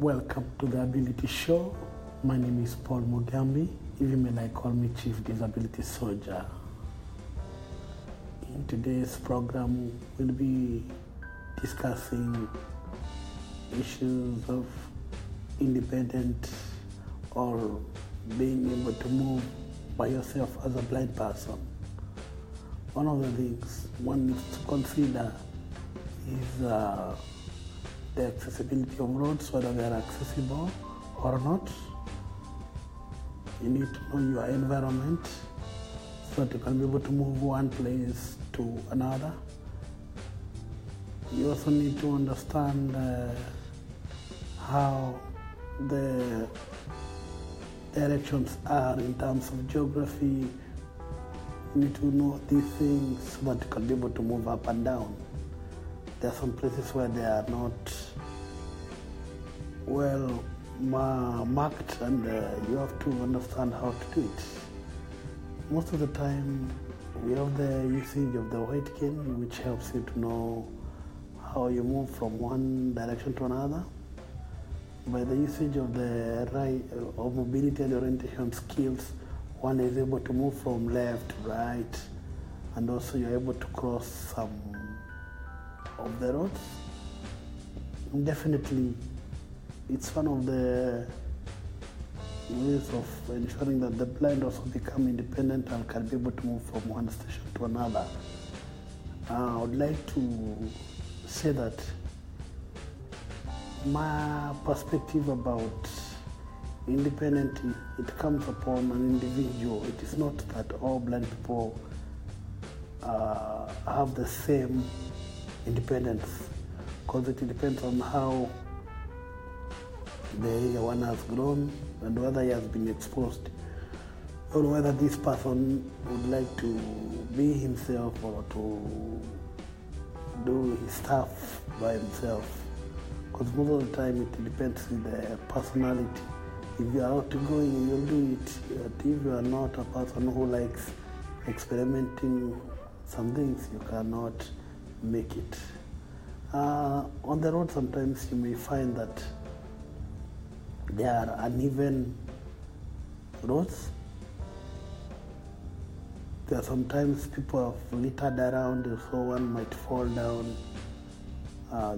Welcome to The Ability Show. My name is Paul Mugambi. Even when I call me Chief Disability Soldier. In today's program, we'll be discussing issues of independent or being able to move by yourself as a blind person. One of the things one needs to consider is the accessibility of roads, whether they are accessible or not. You need to know your environment so that you can be able to move one place to another. You also need to understand how the directions are in terms of geography. You need to know these things so that you can be able to move up and down. There are some places where they are not well marked, and you have to understand how to do it. Most of the time, we have the usage of the white cane, which helps you to know how you move from one direction to another. By the usage of the of mobility and orientation skills, one is able to move from left to right, and also you're able to cross some of the roads. Definitely, it's one of the ways of ensuring that the blind also become independent and can be able to move from one station to another. I would like to say that my perspective about independence, it comes upon an individual. It is not that all blind people have the same independence, because it depends on how the one has grown and whether he has been exposed, or whether this person would like to be himself or to do his stuff by himself. Because most of the time it depends on the personality. If you are outgoing, you'll do it. But if you are not a person who likes experimenting some things, you cannot make it. On the road, sometimes you may find that there are uneven roads. There are sometimes people have littered around, so one might fall down.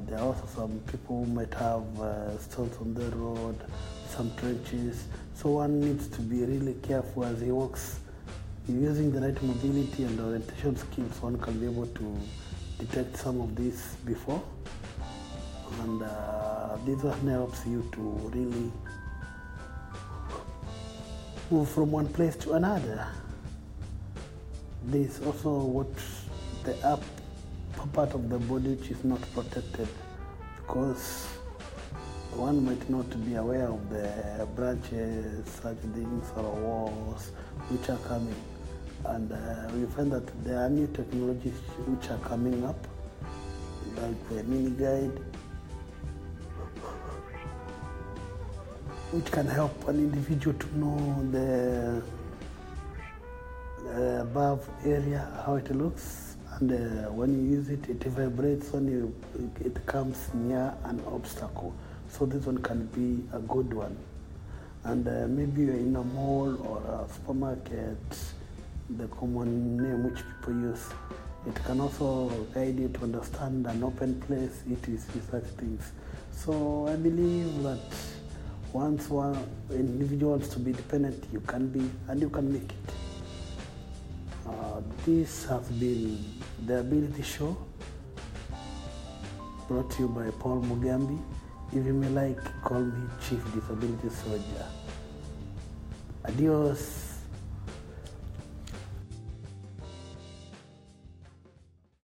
There are also some people who might have stones on the road, some trenches. So one needs to be really careful as he walks. Using the right mobility and orientation skills, one can be able to detect some of these before. And this one helps you to really move from one place to another. There's also what the app part of the body which is not protected, because one might not be aware of the branches, such things, or walls which are coming. And we find that there are new technologies which are coming up, like the mini guide, which can help an individual to know the above area, how it looks. And when you use it, it vibrates when it comes near an obstacle. So this one can be a good one. And maybe you're in a mall or a supermarket, the common name which people use. It can also guide you to understand an open place, it is such things. So I believe that once one individual wants to be dependent, you can be, and you can make it. This has been The Ability Show, brought to you by Paul Mugambi. If you may like, call me Chief Disability Soldier. Adios.